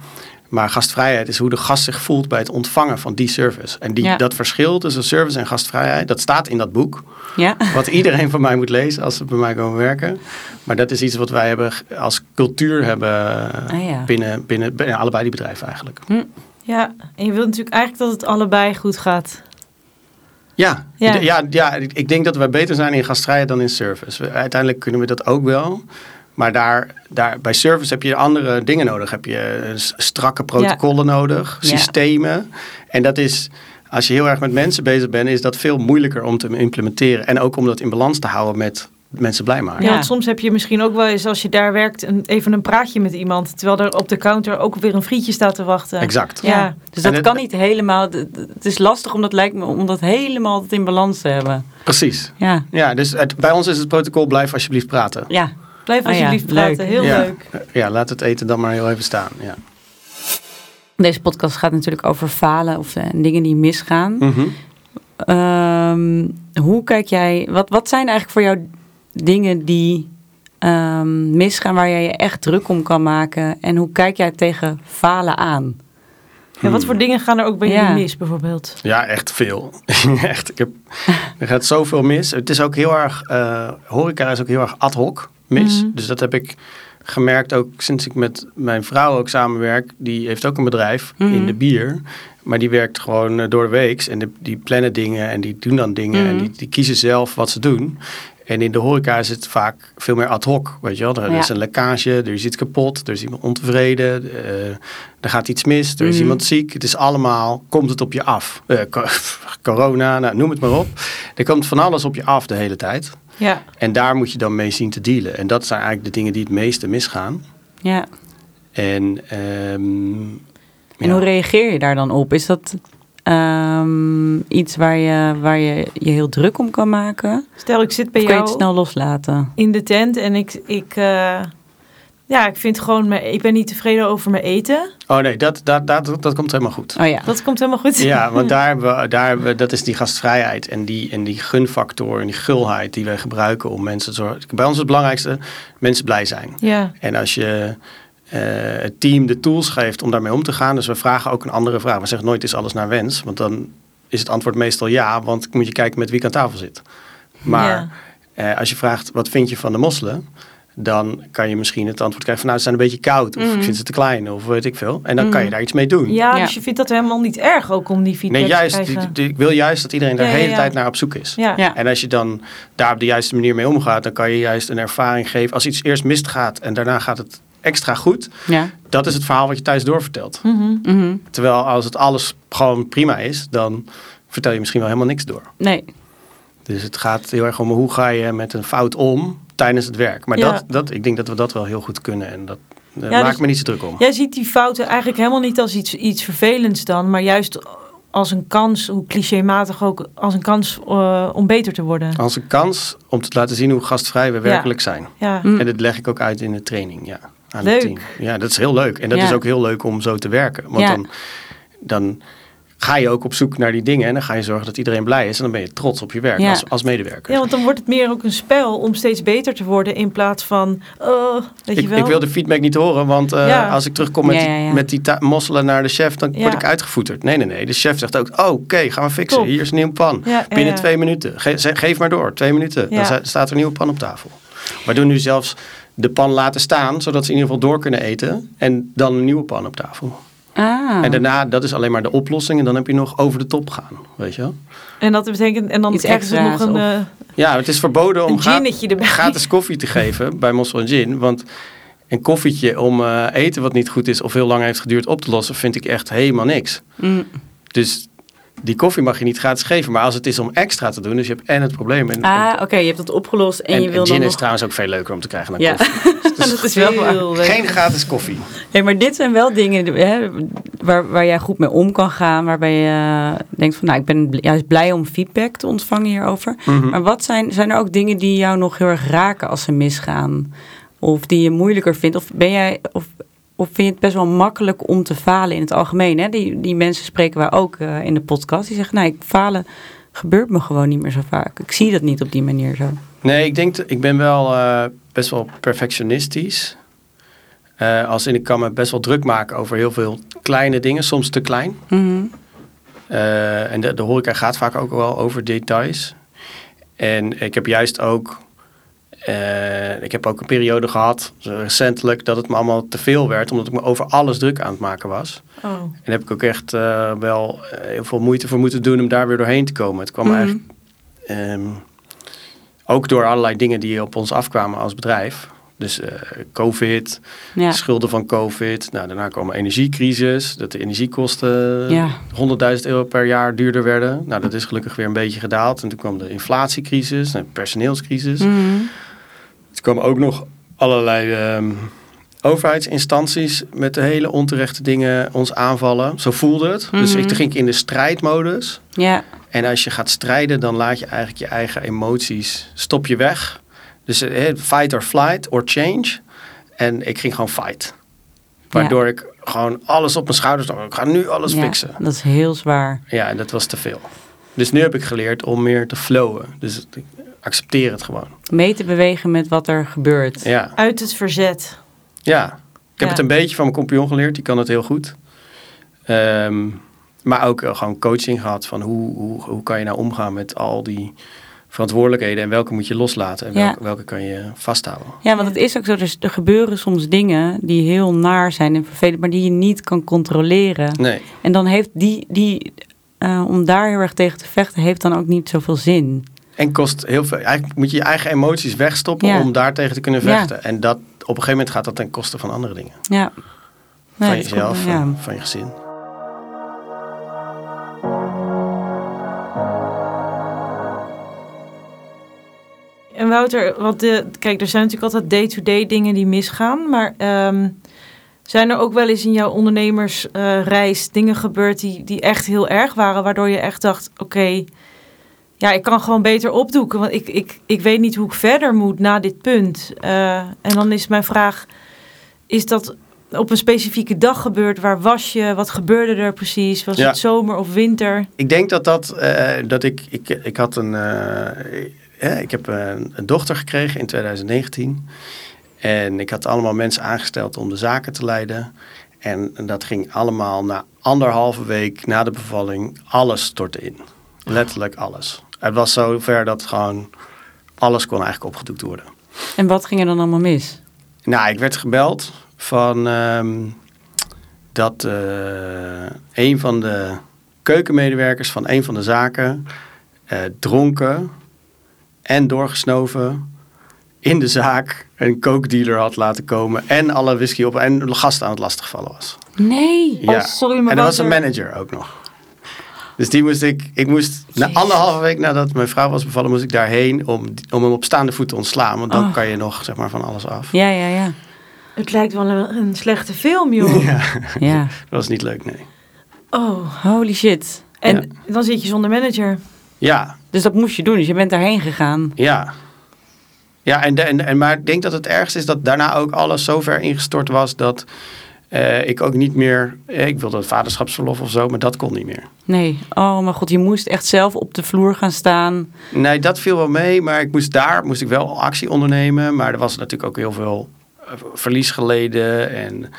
Maar gastvrijheid is hoe de gast zich voelt bij het ontvangen van die service. En dat verschil tussen service en gastvrijheid, dat staat in dat boek. Ja. Wat iedereen van mij moet lezen als ze bij mij komen werken. Maar dat is iets wat wij hebben als cultuur binnen allebei die bedrijven eigenlijk. Hm. Ja, en je wilt natuurlijk eigenlijk dat het allebei goed gaat. Ja, ik denk dat wij beter zijn in gastvrijheid dan in service. Uiteindelijk kunnen we dat ook wel. Maar bij service heb je andere dingen nodig. Heb je strakke protocollen nodig, systemen. Ja. En dat is, als je heel erg met mensen bezig bent, is dat veel moeilijker om te implementeren. En ook om dat in balans te houden met mensen blij maken. Ja, want soms heb je misschien ook wel eens, als je daar werkt, even een praatje met iemand, terwijl er op de counter ook weer een frietje staat te wachten. Exact. Ja. Dus dat kan niet helemaal. Het is lastig om dat helemaal in balans te hebben. Precies. Ja. Ja, dus bij ons is het protocol: blijf alsjeblieft praten. Ja. Blijf alsjeblieft praten. Leuk. Heel leuk. Ja, laat het eten dan maar heel even staan. Ja. Deze podcast gaat natuurlijk over falen of dingen die misgaan. Mm-hmm. Hoe kijk jij? Wat zijn eigenlijk voor jou dingen die misgaan waar jij je echt druk om kan maken? En hoe kijk jij tegen falen aan? Ja, wat voor dingen gaan er ook bij jullie mis bijvoorbeeld? Ja, echt veel. Er gaat zoveel mis. Het is ook heel erg... horeca is ook heel erg ad hoc mis. Mm-hmm. Dus dat heb ik gemerkt ook sinds ik met mijn vrouw ook samenwerk. Die heeft ook een bedrijf in de bier. Maar die werkt gewoon door de week. En die plannen dingen en die doen dan dingen. Mm-hmm. En die kiezen zelf wat ze doen. En in de horeca is het vaak veel meer ad hoc, weet je wel. Er is een lekkage, er is iets kapot, er is iemand ontevreden, er gaat iets mis, er is iemand ziek. Het is allemaal, komt het op je af. Corona, nou, noem het maar op. Er komt van alles op je af de hele tijd. Ja. En daar moet je dan mee zien te dealen. En dat zijn eigenlijk de dingen die het meeste misgaan. Ja. En hoe reageer je daar dan op? Is dat iets waar je heel druk om kan maken? Stel, ik zit bij jou. Kan je het snel loslaten? In de tent en ik vind gewoon, ik ben niet tevreden over mijn eten. Oh nee, dat komt helemaal goed. Oh ja. Dat komt helemaal goed. Ja, want daar hebben we, dat is die gastvrijheid en die gunfactor en die gulheid die wij gebruiken om mensen te zorgen. Bij ons is het belangrijkste, mensen blij zijn. Ja. En als je het team de tools geeft om daarmee om te gaan. Dus we vragen ook een andere vraag. We zeggen nooit is alles naar wens. Want dan is het antwoord meestal ja. Want moet je kijken met wie ik aan tafel zit. Maar als je vraagt, wat vind je van de mosselen? Dan kan je misschien het antwoord krijgen van, nou, ze zijn een beetje koud. Of ik vind ze te klein, of weet ik veel. En dan kan je daar iets mee doen. Ja, dus je vindt dat helemaal niet erg ook om die feedback te krijgen. Ik wil juist dat iedereen daar de hele tijd naar op zoek is. Ja. Ja. En als je dan daar op de juiste manier mee omgaat, dan kan je juist een ervaring geven. Als iets eerst misgaat en daarna gaat het extra goed. Ja. Dat is het verhaal wat je thuis doorvertelt. Mm-hmm. Mm-hmm. Terwijl als het alles gewoon prima is, dan vertel je misschien wel helemaal niks door. Nee. Dus het gaat heel erg om, hoe ga je met een fout om tijdens het werk. Maar ik denk dat we dat wel heel goed kunnen. En dat maakt me niet zo druk om. Jij ziet die fouten eigenlijk helemaal niet als iets vervelends dan. Maar juist als een kans, hoe clichématig ook, als een kans om beter te worden. Als een kans om te laten zien hoe gastvrij we werkelijk zijn. Ja. En dat leg ik ook uit in de training. Ja, aan het team. Ja, dat is heel leuk. En dat is ook heel leuk om zo te werken. Want dan ga je ook op zoek naar die dingen en dan ga je zorgen dat iedereen blij is. En dan ben je trots op je werk als medewerker. Ja, want dan wordt het meer ook een spel om steeds beter te worden in plaats van, ik wil de feedback niet horen, want als ik terugkom met die mosselen naar de chef, dan word ik uitgevoeterd. Nee. De chef zegt ook, oké, gaan we fixen. Top. Hier is een nieuwe pan. Ja, binnen 2 minuten. Geef maar door, 2 minuten. Ja. Dan staat er een nieuwe pan op tafel. We doen nu zelfs de pan laten staan, zodat ze in ieder geval door kunnen eten. En dan een nieuwe pan op tafel. Ah. En daarna, dat is alleen maar de oplossing. En dan heb je nog over de top gaan, weet je wel. En dat betekent, en dan iets ergens nog een... het is verboden om gratis koffie te geven bij Mossel & Gin. Want een koffietje om eten wat niet goed is of heel lang heeft geduurd op te lossen, vind ik echt helemaal niks. Mm. Dus die koffie mag je niet gratis geven. Maar als het is om extra te doen, dus je hebt en het probleem. Je hebt dat opgelost en je wil gin dan is trouwens ook veel leuker om te krijgen dan koffie. Dus dat is wel geen gratis koffie. Hey, maar dit zijn wel dingen waar jij goed mee om kan gaan. Waarbij je denkt van, nou, ik ben juist blij om feedback te ontvangen hierover. Mm-hmm. Maar wat zijn er ook dingen die jou nog heel erg raken als ze misgaan? Of die je moeilijker vindt? Of vind je het best wel makkelijk om te falen in het algemeen? Hè? Die mensen spreken wij ook in de podcast. Die zeggen, nou, falen gebeurt me gewoon niet meer zo vaak. Ik zie dat niet op die manier zo. Nee, ik ben wel best wel perfectionistisch. Ik kan me best wel druk maken over heel veel kleine dingen. Soms te klein. Mm-hmm. En de horeca gaat vaak ook wel over details. En ik heb juist ook... ik heb ook een periode gehad, recentelijk, dat het me allemaal te veel werd, omdat ik me over alles druk aan het maken was. Oh. En daar heb ik ook echt wel heel veel moeite voor moeten doen om daar weer doorheen te komen. Het kwam eigenlijk ook door allerlei dingen die op ons afkwamen als bedrijf. Dus COVID, schulden van COVID. Nou, daarna kwam energiecrisis, dat de energiekosten €100.000 per jaar duurder werden. Nou, dat is gelukkig weer een beetje gedaald. En toen kwam de inflatiecrisis, de personeelscrisis. Mm-hmm. Er kwamen ook nog allerlei overheidsinstanties met de hele onterechte dingen ons aanvallen. Zo voelde het. Mm-hmm. Dus toen ging ik in de strijdmodus. Yeah. En als je gaat strijden, dan laat je eigenlijk je eigen emoties, stop je weg. Dus fight or flight or change. En ik ging gewoon fight. Waardoor ik gewoon alles op mijn schouders... Ik ga nu alles fixen. Dat is heel zwaar. Ja, en dat was te veel. Dus nu heb ik geleerd om meer te flowen. Dus ik accepteer het gewoon. Mee te bewegen met wat er gebeurt. Ja. Uit het verzet. Ja. Ik heb het een beetje van mijn compagnon geleerd. Die kan het heel goed. Maar ook gewoon coaching gehad. Van hoe kan je nou omgaan met al die... verantwoordelijkheden en welke moet je loslaten en welke kan je vasthouden. Ja, want het is ook zo, dus er gebeuren soms dingen die heel naar zijn en vervelend, maar die je niet kan controleren. Nee. En dan heeft die om daar heel erg tegen te vechten, heeft dan ook niet zoveel zin. En kost heel veel. Eigenlijk moet je je eigen emoties wegstoppen om daar tegen te kunnen vechten. Ja. En dat op een gegeven moment gaat dat ten koste van andere dingen. Ja. Nee, van jezelf, van je gezin. En Wouter, kijk, er zijn natuurlijk altijd day-to-day dingen die misgaan. Maar zijn er ook wel eens in jouw ondernemersreis dingen gebeurd die echt heel erg waren? Waardoor je echt dacht, oké, ik kan gewoon beter opdoeken. Want ik weet niet hoe ik verder moet na dit punt. En dan is mijn vraag, is dat op een specifieke dag gebeurd? Waar was je? Wat gebeurde er precies? Was het zomer of winter? Ik denk dat ik had een... Ja, ik heb een dochter gekregen in 2019. En ik had allemaal mensen aangesteld om de zaken te leiden. En dat ging allemaal na 1,5 week na de bevalling. Alles stortte in. Letterlijk alles. Het was zover dat gewoon alles kon eigenlijk opgedoekt worden. En wat ging er dan allemaal mis? Nou, ik werd gebeld van dat een van de keukenmedewerkers van een van de zaken dronken en doorgesnoven in de zaak een coke-dealer had laten komen en alle whisky op en gasten aan het lastigvallen was. Nee, ja. Oh, sorry, maar en dat was een manager ook nog. Dus die moest ik moest na anderhalve week nadat mijn vrouw was bevallen, moest ik daarheen om hem op staande voet te ontslaan, want dan kan je nog zeg maar van alles af. Ja, ja, ja. Het lijkt wel een slechte film, joh. Ja. Ja. Dat was niet leuk, nee. Oh, holy shit. En dan zit je zonder manager. Ja. Dus dat moest je doen, dus je bent daarheen gegaan. Ja. Ja, maar ik denk dat het ergste is dat daarna ook alles zo ver ingestort was dat ik ook niet meer... Ik wilde het vaderschapsverlof of zo, maar dat kon niet meer. Nee, oh mijn god, je moest echt zelf op de vloer gaan staan. Nee, dat viel wel mee, maar ik moest wel actie ondernemen. Maar er was natuurlijk ook heel veel verlies geleden en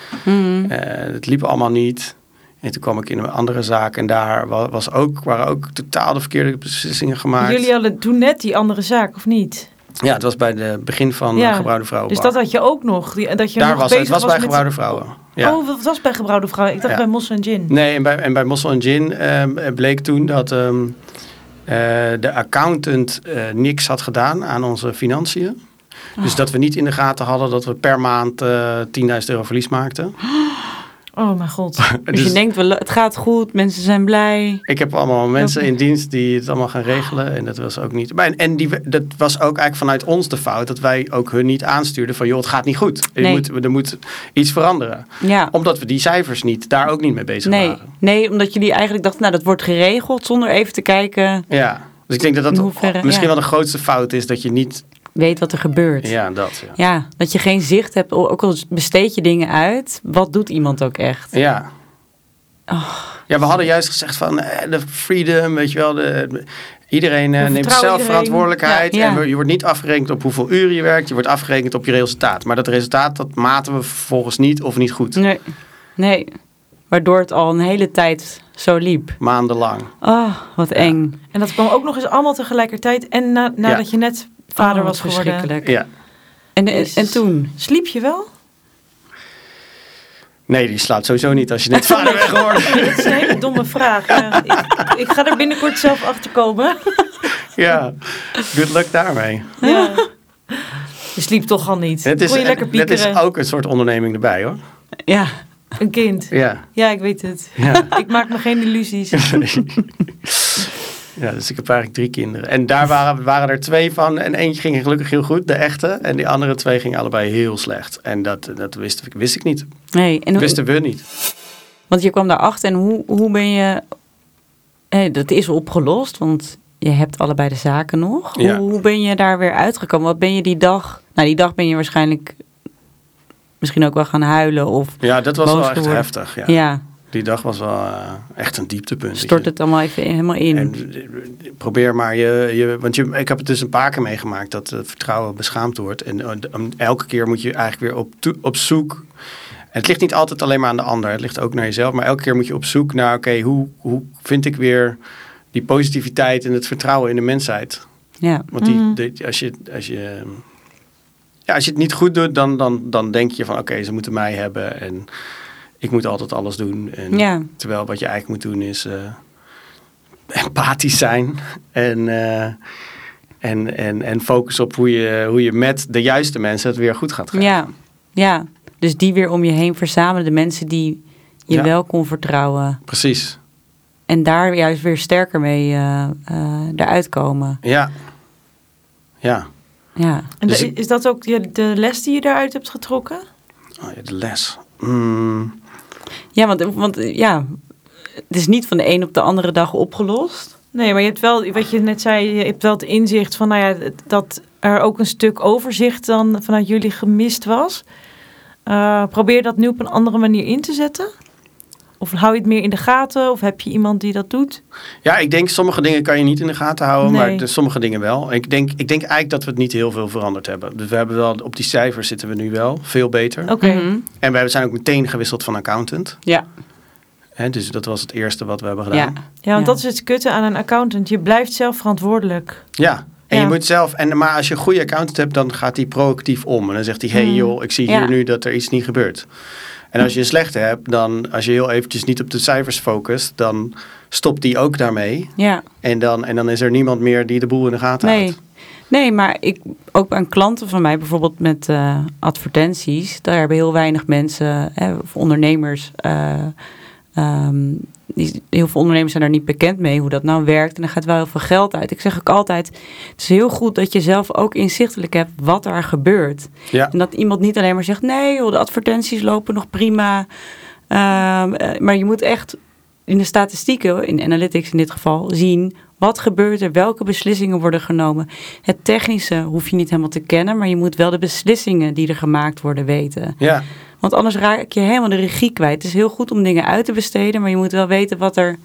het liep allemaal niet. En toen kwam ik in een andere zaak en daar waren ook totaal de verkeerde beslissingen gemaakt. Jullie hadden toen net die andere zaak, of niet? Ja, het was bij het begin van Gebrouwen door Vrouwen. Dus dat had je ook nog? Het was bij Gebrouwen door Vrouwen. Ja. Oh, het was bij Gebrouwen door Vrouwen. Ik dacht bij Mossel en Gin. Nee, en bij Mossel en Gin bleek toen dat de accountant niks had gedaan aan onze financiën. Oh. Dus dat we niet in de gaten hadden dat we per maand €10.000 verlies maakten. Oh mijn god. Dus je denkt, het gaat goed, mensen zijn blij. Ik heb allemaal mensen in dienst die het allemaal gaan regelen. En dat was ook niet... dat was ook eigenlijk vanuit ons de fout. Dat wij ook hun niet aanstuurden van, joh, het gaat niet goed. Er moet iets veranderen. Ja. Omdat we die cijfers daar ook niet mee bezig waren. Nee, omdat jullie eigenlijk dachten, nou, dat wordt geregeld zonder even te kijken. Ja, dus ik denk dat dat misschien wel de grootste fout is. Dat je niet... weet wat er gebeurt. Ja, dat. Ja. Ja, dat je geen zicht hebt. Ook al besteed je dingen uit. Wat doet iemand ook echt? Ja. Oh. Ja, we hadden juist gezegd van de freedom, weet je wel. Iedereen neemt zelf verantwoordelijkheid. Ja, ja. En je wordt niet afgerekend op hoeveel uren je werkt. Je wordt afgerekend op je resultaat. Maar dat resultaat, dat maten we vervolgens niet of niet goed. Nee. Waardoor het al een hele tijd zo liep. Maandenlang. Oh, wat eng. Ja. En dat kwam ook nog eens allemaal tegelijkertijd. En nadat je net... vader was verschrikkelijk. Ja. En toen? Sliep je wel? Nee, die slaapt sowieso niet als je net vader bent geworden. Ja, dat is een hele domme vraag. Ik ga er binnenkort zelf achter komen. Ja, good luck daarmee. Ja. Je sliep toch al niet. Kon je lekker piekeren. Dat is ook een soort onderneming erbij, hoor. Ja. Een kind. Ja, ik weet het. Ja. Ik maak me geen illusies. Nee. Ja, dus ik heb eigenlijk 3 kinderen. En daar waren er 2 van. En eentje ging gelukkig heel goed, de echte. En die andere 2 gingen allebei heel slecht. En dat wist ik niet. Nee. En wisten we niet. Want je kwam daarachter en hoe ben je... dat is opgelost, want je hebt allebei de zaken nog. Ja. Hoe ben je daar weer uitgekomen? Wat ben je die dag... Nou, die dag ben je waarschijnlijk misschien ook wel gaan huilen of... Ja, dat was wel echt heftig. Ja. Die dag was wel echt een dieptepunt. Stort het allemaal even helemaal in. En, probeer maar ik heb het dus een paar keer meegemaakt dat het vertrouwen beschaamd wordt. En elke keer moet je eigenlijk weer op zoek. En het ligt niet altijd alleen maar aan de ander. Het ligt ook naar jezelf. Maar elke keer moet je op zoek naar, oké, hoe vind ik weer die positiviteit en het vertrouwen in de mensheid. Ja. Want als je het niet goed doet, dan denk je van, oké, ze moeten mij hebben en... ik moet altijd alles doen. En terwijl wat je eigenlijk moet doen is empathisch zijn. En focus op hoe je met de juiste mensen het weer goed gaat geven. Ja, dus die weer om je heen verzamelen. De mensen die je wel kon vertrouwen. Precies. En daar juist weer sterker mee eruit komen. Ja. En dus is dat ook de les die je daaruit hebt getrokken? Oh ja, de les. Ja, want het is niet van de een op de andere dag opgelost. Nee, maar je hebt wel, wat je net zei, je hebt wel het inzicht van, dat er ook een stuk overzicht dan vanuit jullie gemist was. Probeer dat nu op een andere manier in te zetten? Of hou je het meer in de gaten? Of heb je iemand die dat doet? Ja, ik denk sommige dingen kan je niet in de gaten houden. Nee. Maar sommige dingen wel. Ik denk eigenlijk dat we het niet heel veel veranderd hebben. Dus we hebben wel, op die cijfers zitten we nu wel veel beter. Oké. En we zijn ook meteen gewisseld van accountant. Ja. Hè, dus dat was het eerste wat we hebben gedaan. Ja, want dat is het kutte aan een accountant. Je blijft zelf verantwoordelijk. Ja. En je moet zelf, maar als je een goede accountant hebt, dan gaat hij proactief om. En dan zegt hij, hey joh, ik zie hier nu dat er iets niet gebeurt. En als je een slechte hebt, dan als je heel eventjes niet op de cijfers focust, dan stopt die ook daarmee. Ja. En dan is er niemand meer die de boel in de gaten houdt. Nee, maar ook aan klanten van mij, bijvoorbeeld met advertenties, daar hebben heel weinig mensen, of ondernemers, heel veel ondernemers zijn daar niet bekend mee hoe dat nou werkt. En daar gaat wel heel veel geld uit. Ik zeg ook altijd, het is heel goed dat je zelf ook inzichtelijk hebt wat daar gebeurt. Ja. En dat iemand niet alleen maar zegt, nee joh, de advertenties lopen nog prima. Maar je moet echt in de statistieken, in analytics in dit geval, zien wat gebeurt er, welke beslissingen worden genomen. Het technische hoef je niet helemaal te kennen, maar je moet wel de beslissingen die er gemaakt worden weten. Ja. Want anders raak je helemaal de regie kwijt. Het is heel goed om dingen uit te besteden, maar je moet wel weten wat er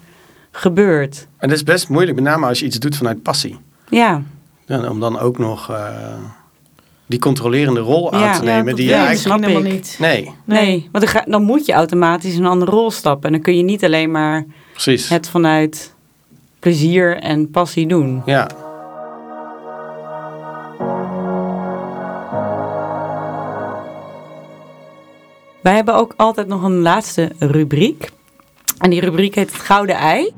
gebeurt. En dat is best moeilijk, met name als je iets doet vanuit passie. Ja. En om dan ook nog die controlerende rol aan te nemen. Ja, die eigenlijk snap ik helemaal niet. Nee, want dan moet je automatisch een andere rol stappen. En dan kun je niet alleen maar het vanuit plezier en passie doen. Ja. Wij hebben ook altijd nog een laatste rubriek. En die rubriek heet het Gouden Ei.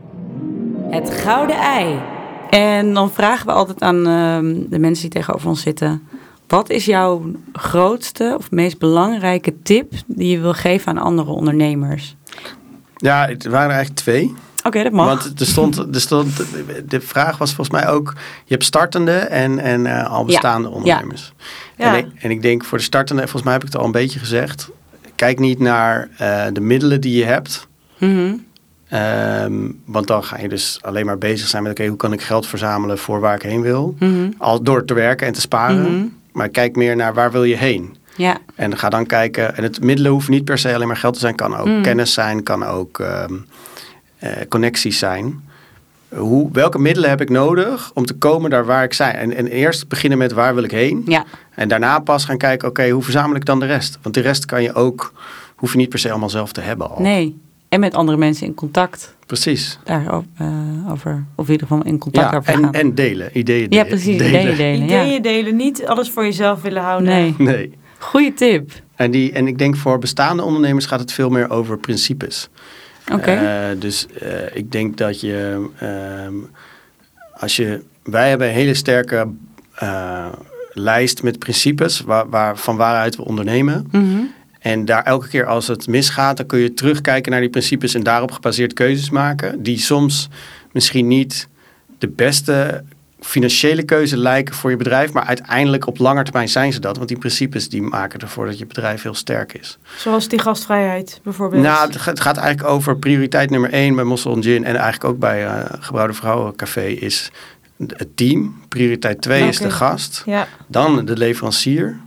Het Gouden Ei. En dan vragen we altijd aan de mensen die tegenover ons zitten, wat is jouw grootste of meest belangrijke tip die je wil geven aan andere ondernemers? Ja, het waren er eigenlijk twee. Oké, dat mag. Want er stond, de vraag was volgens mij ook, je hebt startende en al bestaande ondernemers. Ja. En ik denk voor de startende, volgens mij heb ik het al een beetje gezegd, kijk niet naar de middelen die je hebt. Mm-hmm. Want dan ga je dus alleen maar bezig zijn met hoe kan ik geld verzamelen voor waar ik heen wil. Mm-hmm. Al door te werken en te sparen. Mm-hmm. Maar kijk meer naar waar wil je heen. Ja. En ga dan kijken. En het middelen hoeft niet per se alleen maar geld te zijn. Kan ook kennis zijn. Kan ook connecties zijn. Welke middelen heb ik nodig om te komen daar waar ik zijn? En eerst beginnen met waar wil ik heen. Ja. En daarna pas gaan kijken, oké, hoe verzamel ik dan de rest? Want de rest hoef je niet per se allemaal zelf te hebben al. Nee, en met andere mensen in contact. Precies. Daarover, of in ieder geval in contact over gaan. En delen, ideeën delen. Ja, precies, ideeën delen. Niet alles voor jezelf willen houden. Nee. Goeie tip. En ik denk voor bestaande ondernemers gaat het veel meer over principes. Okay. Dus ik denk dat je, wij hebben een hele sterke lijst met principes van waaruit we ondernemen. Mm-hmm. En daar elke keer als het misgaat, dan kun je terugkijken naar die principes en daarop gebaseerd keuzes maken. Die soms misschien niet de beste financiële keuze lijken voor je bedrijf, maar uiteindelijk op lange termijn zijn ze dat, want die principes die maken ervoor dat je bedrijf heel sterk is. Zoals die gastvrijheid bijvoorbeeld. Nou, het gaat eigenlijk over prioriteit nummer 1 bij Mossel & Gin en eigenlijk ook bij Gebrouwen door Vrouwen Café is het team. Prioriteit 2 is de gast, dan de leverancier,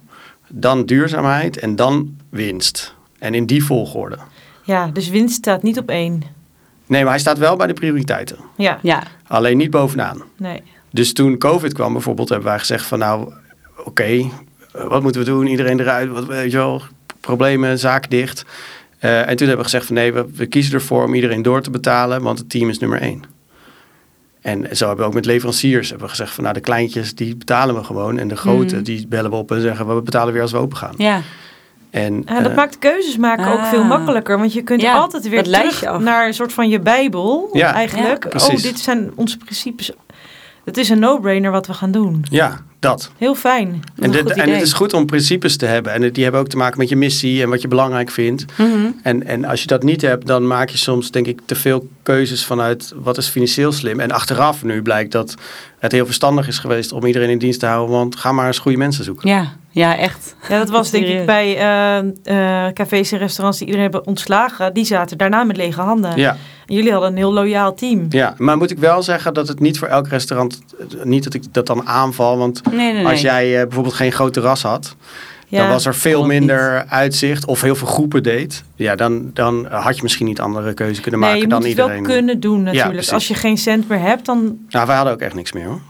dan duurzaamheid en dan winst. En in die volgorde. Ja, dus winst staat niet op 1. Nee, maar hij staat wel bij de prioriteiten. Ja. Alleen niet bovenaan. Nee. Dus toen COVID kwam bijvoorbeeld, hebben wij gezegd van oké, wat moeten we doen? Iedereen eruit, problemen, zaak dicht. En toen hebben we gezegd van nee, we kiezen ervoor om iedereen door te betalen, want het team is nummer 1. En zo hebben we ook met leveranciers gezegd van de kleintjes, die betalen we gewoon. En de grote, die bellen we op en zeggen we betalen weer als we open gaan. Ja. En dat maakt keuzes maken ook veel makkelijker. Want je kunt altijd weer terug naar een soort van je Bijbel eigenlijk. Ja, dit zijn onze principes. Het is een no-brainer wat we gaan doen. Ja, dat. Heel fijn. En het is goed om principes te hebben. En die hebben ook te maken met je missie en wat je belangrijk vindt. Mm-hmm. En als je dat niet hebt, dan maak je soms, denk ik, te veel keuzes vanuit wat is financieel slim. En achteraf nu blijkt dat het heel verstandig is geweest om iedereen in dienst te houden. Want ga maar eens goede mensen zoeken. Ja, echt. Ja, dat was denk ik bij cafés en restaurants die iedereen hebben ontslagen. Die zaten daarna met lege handen. Ja. En jullie hadden een heel loyaal team. Ja, maar moet ik wel zeggen dat het niet voor elk restaurant, niet dat ik dat dan aanval. Want als jij bijvoorbeeld geen groot terras had, dan was er veel minder uitzicht of heel veel groepen deed. Ja, dan had je misschien niet andere keuze kunnen maken dan iedereen. Je moet het wel kunnen doen natuurlijk. Als je geen cent meer hebt, dan... Nou, wij hadden ook echt niks meer hoor.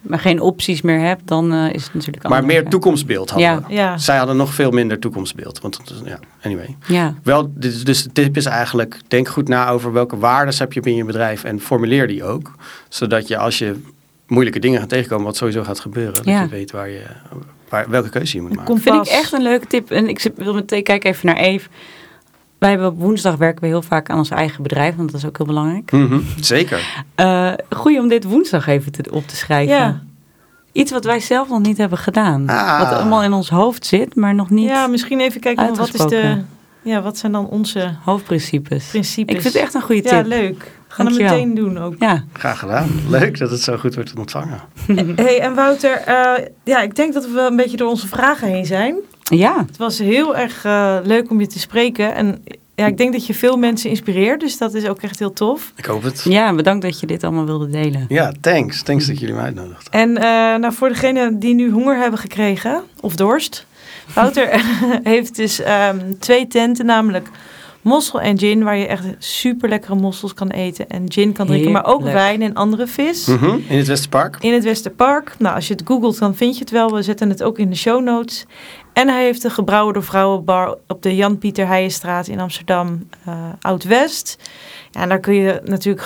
maar geen opties meer hebt, dan is het natuurlijk anders. Maar meer toekomstbeeld hadden we. Ja. Zij hadden nog veel minder toekomstbeeld. Want ja, anyway. Ja. Wel, dus de tip is eigenlijk, denk goed na over welke waardes heb je in je bedrijf en formuleer die ook. Zodat je als je moeilijke dingen gaat tegenkomen, wat sowieso gaat gebeuren, ja, dat je weet waar je, welke keuze je moet maken. Dat vind ik echt een leuke tip. En ik wil meteen kijken even naar Eve. Wij hebben op woensdag werken we heel vaak aan ons eigen bedrijf, want dat is ook heel belangrijk. Mm-hmm, zeker. Goeie om dit woensdag even op te schrijven. Ja. Iets wat wij zelf nog niet hebben gedaan. Ah. Wat allemaal in ons hoofd zit, maar nog niet. Ja, misschien even kijken wat zijn dan onze hoofdprincipes. Ik vind het echt een goede tip. Ja, leuk. Gaan we meteen doen ook. Ja. Graag gedaan. Leuk dat het zo goed wordt ontvangen. Hey, en Wouter, ik denk dat we een beetje door onze vragen heen zijn. Ja. Het was heel erg leuk om je te spreken. En ja, ik denk dat je veel mensen inspireert. Dus dat is ook echt heel tof. Ik hoop het. Ja, bedankt dat je dit allemaal wilde delen. Ja, thanks. Thanks dat jullie me uitnodigden. En voor degenen die nu honger hebben gekregen, of dorst. Wouter heeft dus 2 tenten, namelijk Mossel en Gin, waar je echt super lekkere mossels kan eten en gin kan drinken, maar ook wijn en andere vis. Mm-hmm. In het Westerpark. Nou, als je het googelt, dan vind je het wel. We zetten het ook in de show notes. En hij heeft de Gebrouwen door Vrouwen BAR op de Jan-Pieter Heijenstraat in Amsterdam, Oud-West. Ja, en daar kun je natuurlijk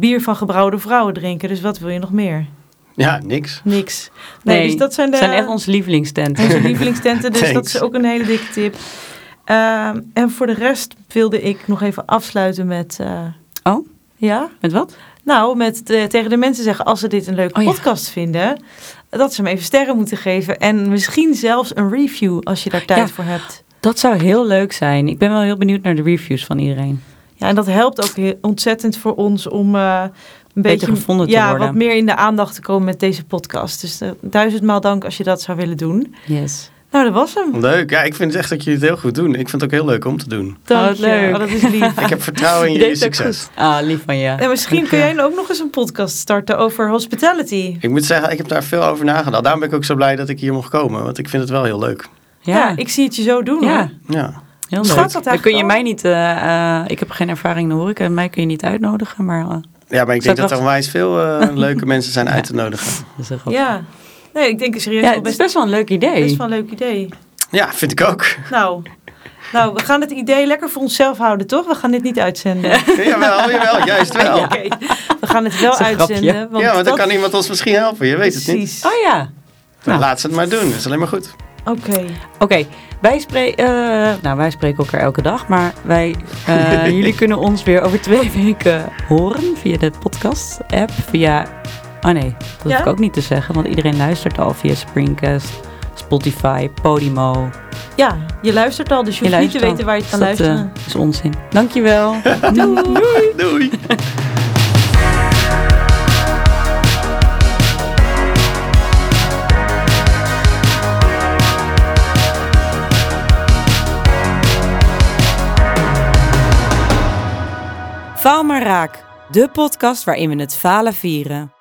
bier van gebrouwen door vrouwen drinken. Dus wat wil je nog meer? Ja, niks. Nee, dus dat zijn het zijn echt onze lievelingstenten. Dus Thanks. Dat is ook een hele dikke tip. En voor de rest wilde ik nog even afsluiten met... Oh? Ja? Met wat? Nou, met tegen de mensen zeggen, als ze dit een leuke podcast vinden, dat ze hem even sterren moeten geven. En misschien zelfs een review, als je daar tijd voor hebt. Dat zou heel leuk zijn. Ik ben wel heel benieuwd naar de reviews van iedereen. Ja, en dat helpt ook ontzettend voor ons om een beetje gevonden te worden. Ja, wat meer in de aandacht te komen met deze podcast. Dus 1000-maal dank als je dat zou willen doen. Yes. Nou, dat was hem. Leuk. Ja, ik vind echt dat jullie het heel goed doen. Ik vind het ook heel leuk om te doen. Leuk. Oh, dat is lief. Ik heb vertrouwen in jullie succes. Ah, lief van je. En misschien kun jij ook nog eens een podcast starten over hospitality. Ik moet zeggen, ik heb daar veel over nagedacht. Daarom ben ik ook zo blij dat ik hier mocht komen. Want ik vind het wel heel leuk. Ja ik zie het je zo doen. Ja. Heel leuk. Dan kun je mij niet... ik heb geen ervaring in de horeca. En mij kun je niet uitnodigen. Maar, maar ik denk dat er onwijs veel leuke mensen zijn uit te nodigen. Dat is Nee, ik denk serieus. Ja, het is best wel een leuk idee. Ja, vind ik ook. Nou, we gaan het idee lekker voor onszelf houden, toch? We gaan dit niet uitzenden. Jawel, juist wel. Ja, okay. We gaan het wel uitzenden. Want want dan kan iemand ons misschien helpen. Je weet Precies. het niet. Oh ja. Nou. Laat ze het maar doen. Dat is alleen maar goed. Oké. Wij spreken elkaar elke dag. Maar jullie kunnen ons weer over 2 weken horen via de podcast app. Oh nee, dat hoef ik ook niet te zeggen, want iedereen luistert al via Springcast, Spotify, Podimo. Ja, je luistert al, dus je hoeft niet te weten waar je het kan luisteren. Dat is onzin. Dankjewel. Doei. Faal maar raak, de podcast waarin we het falen vieren.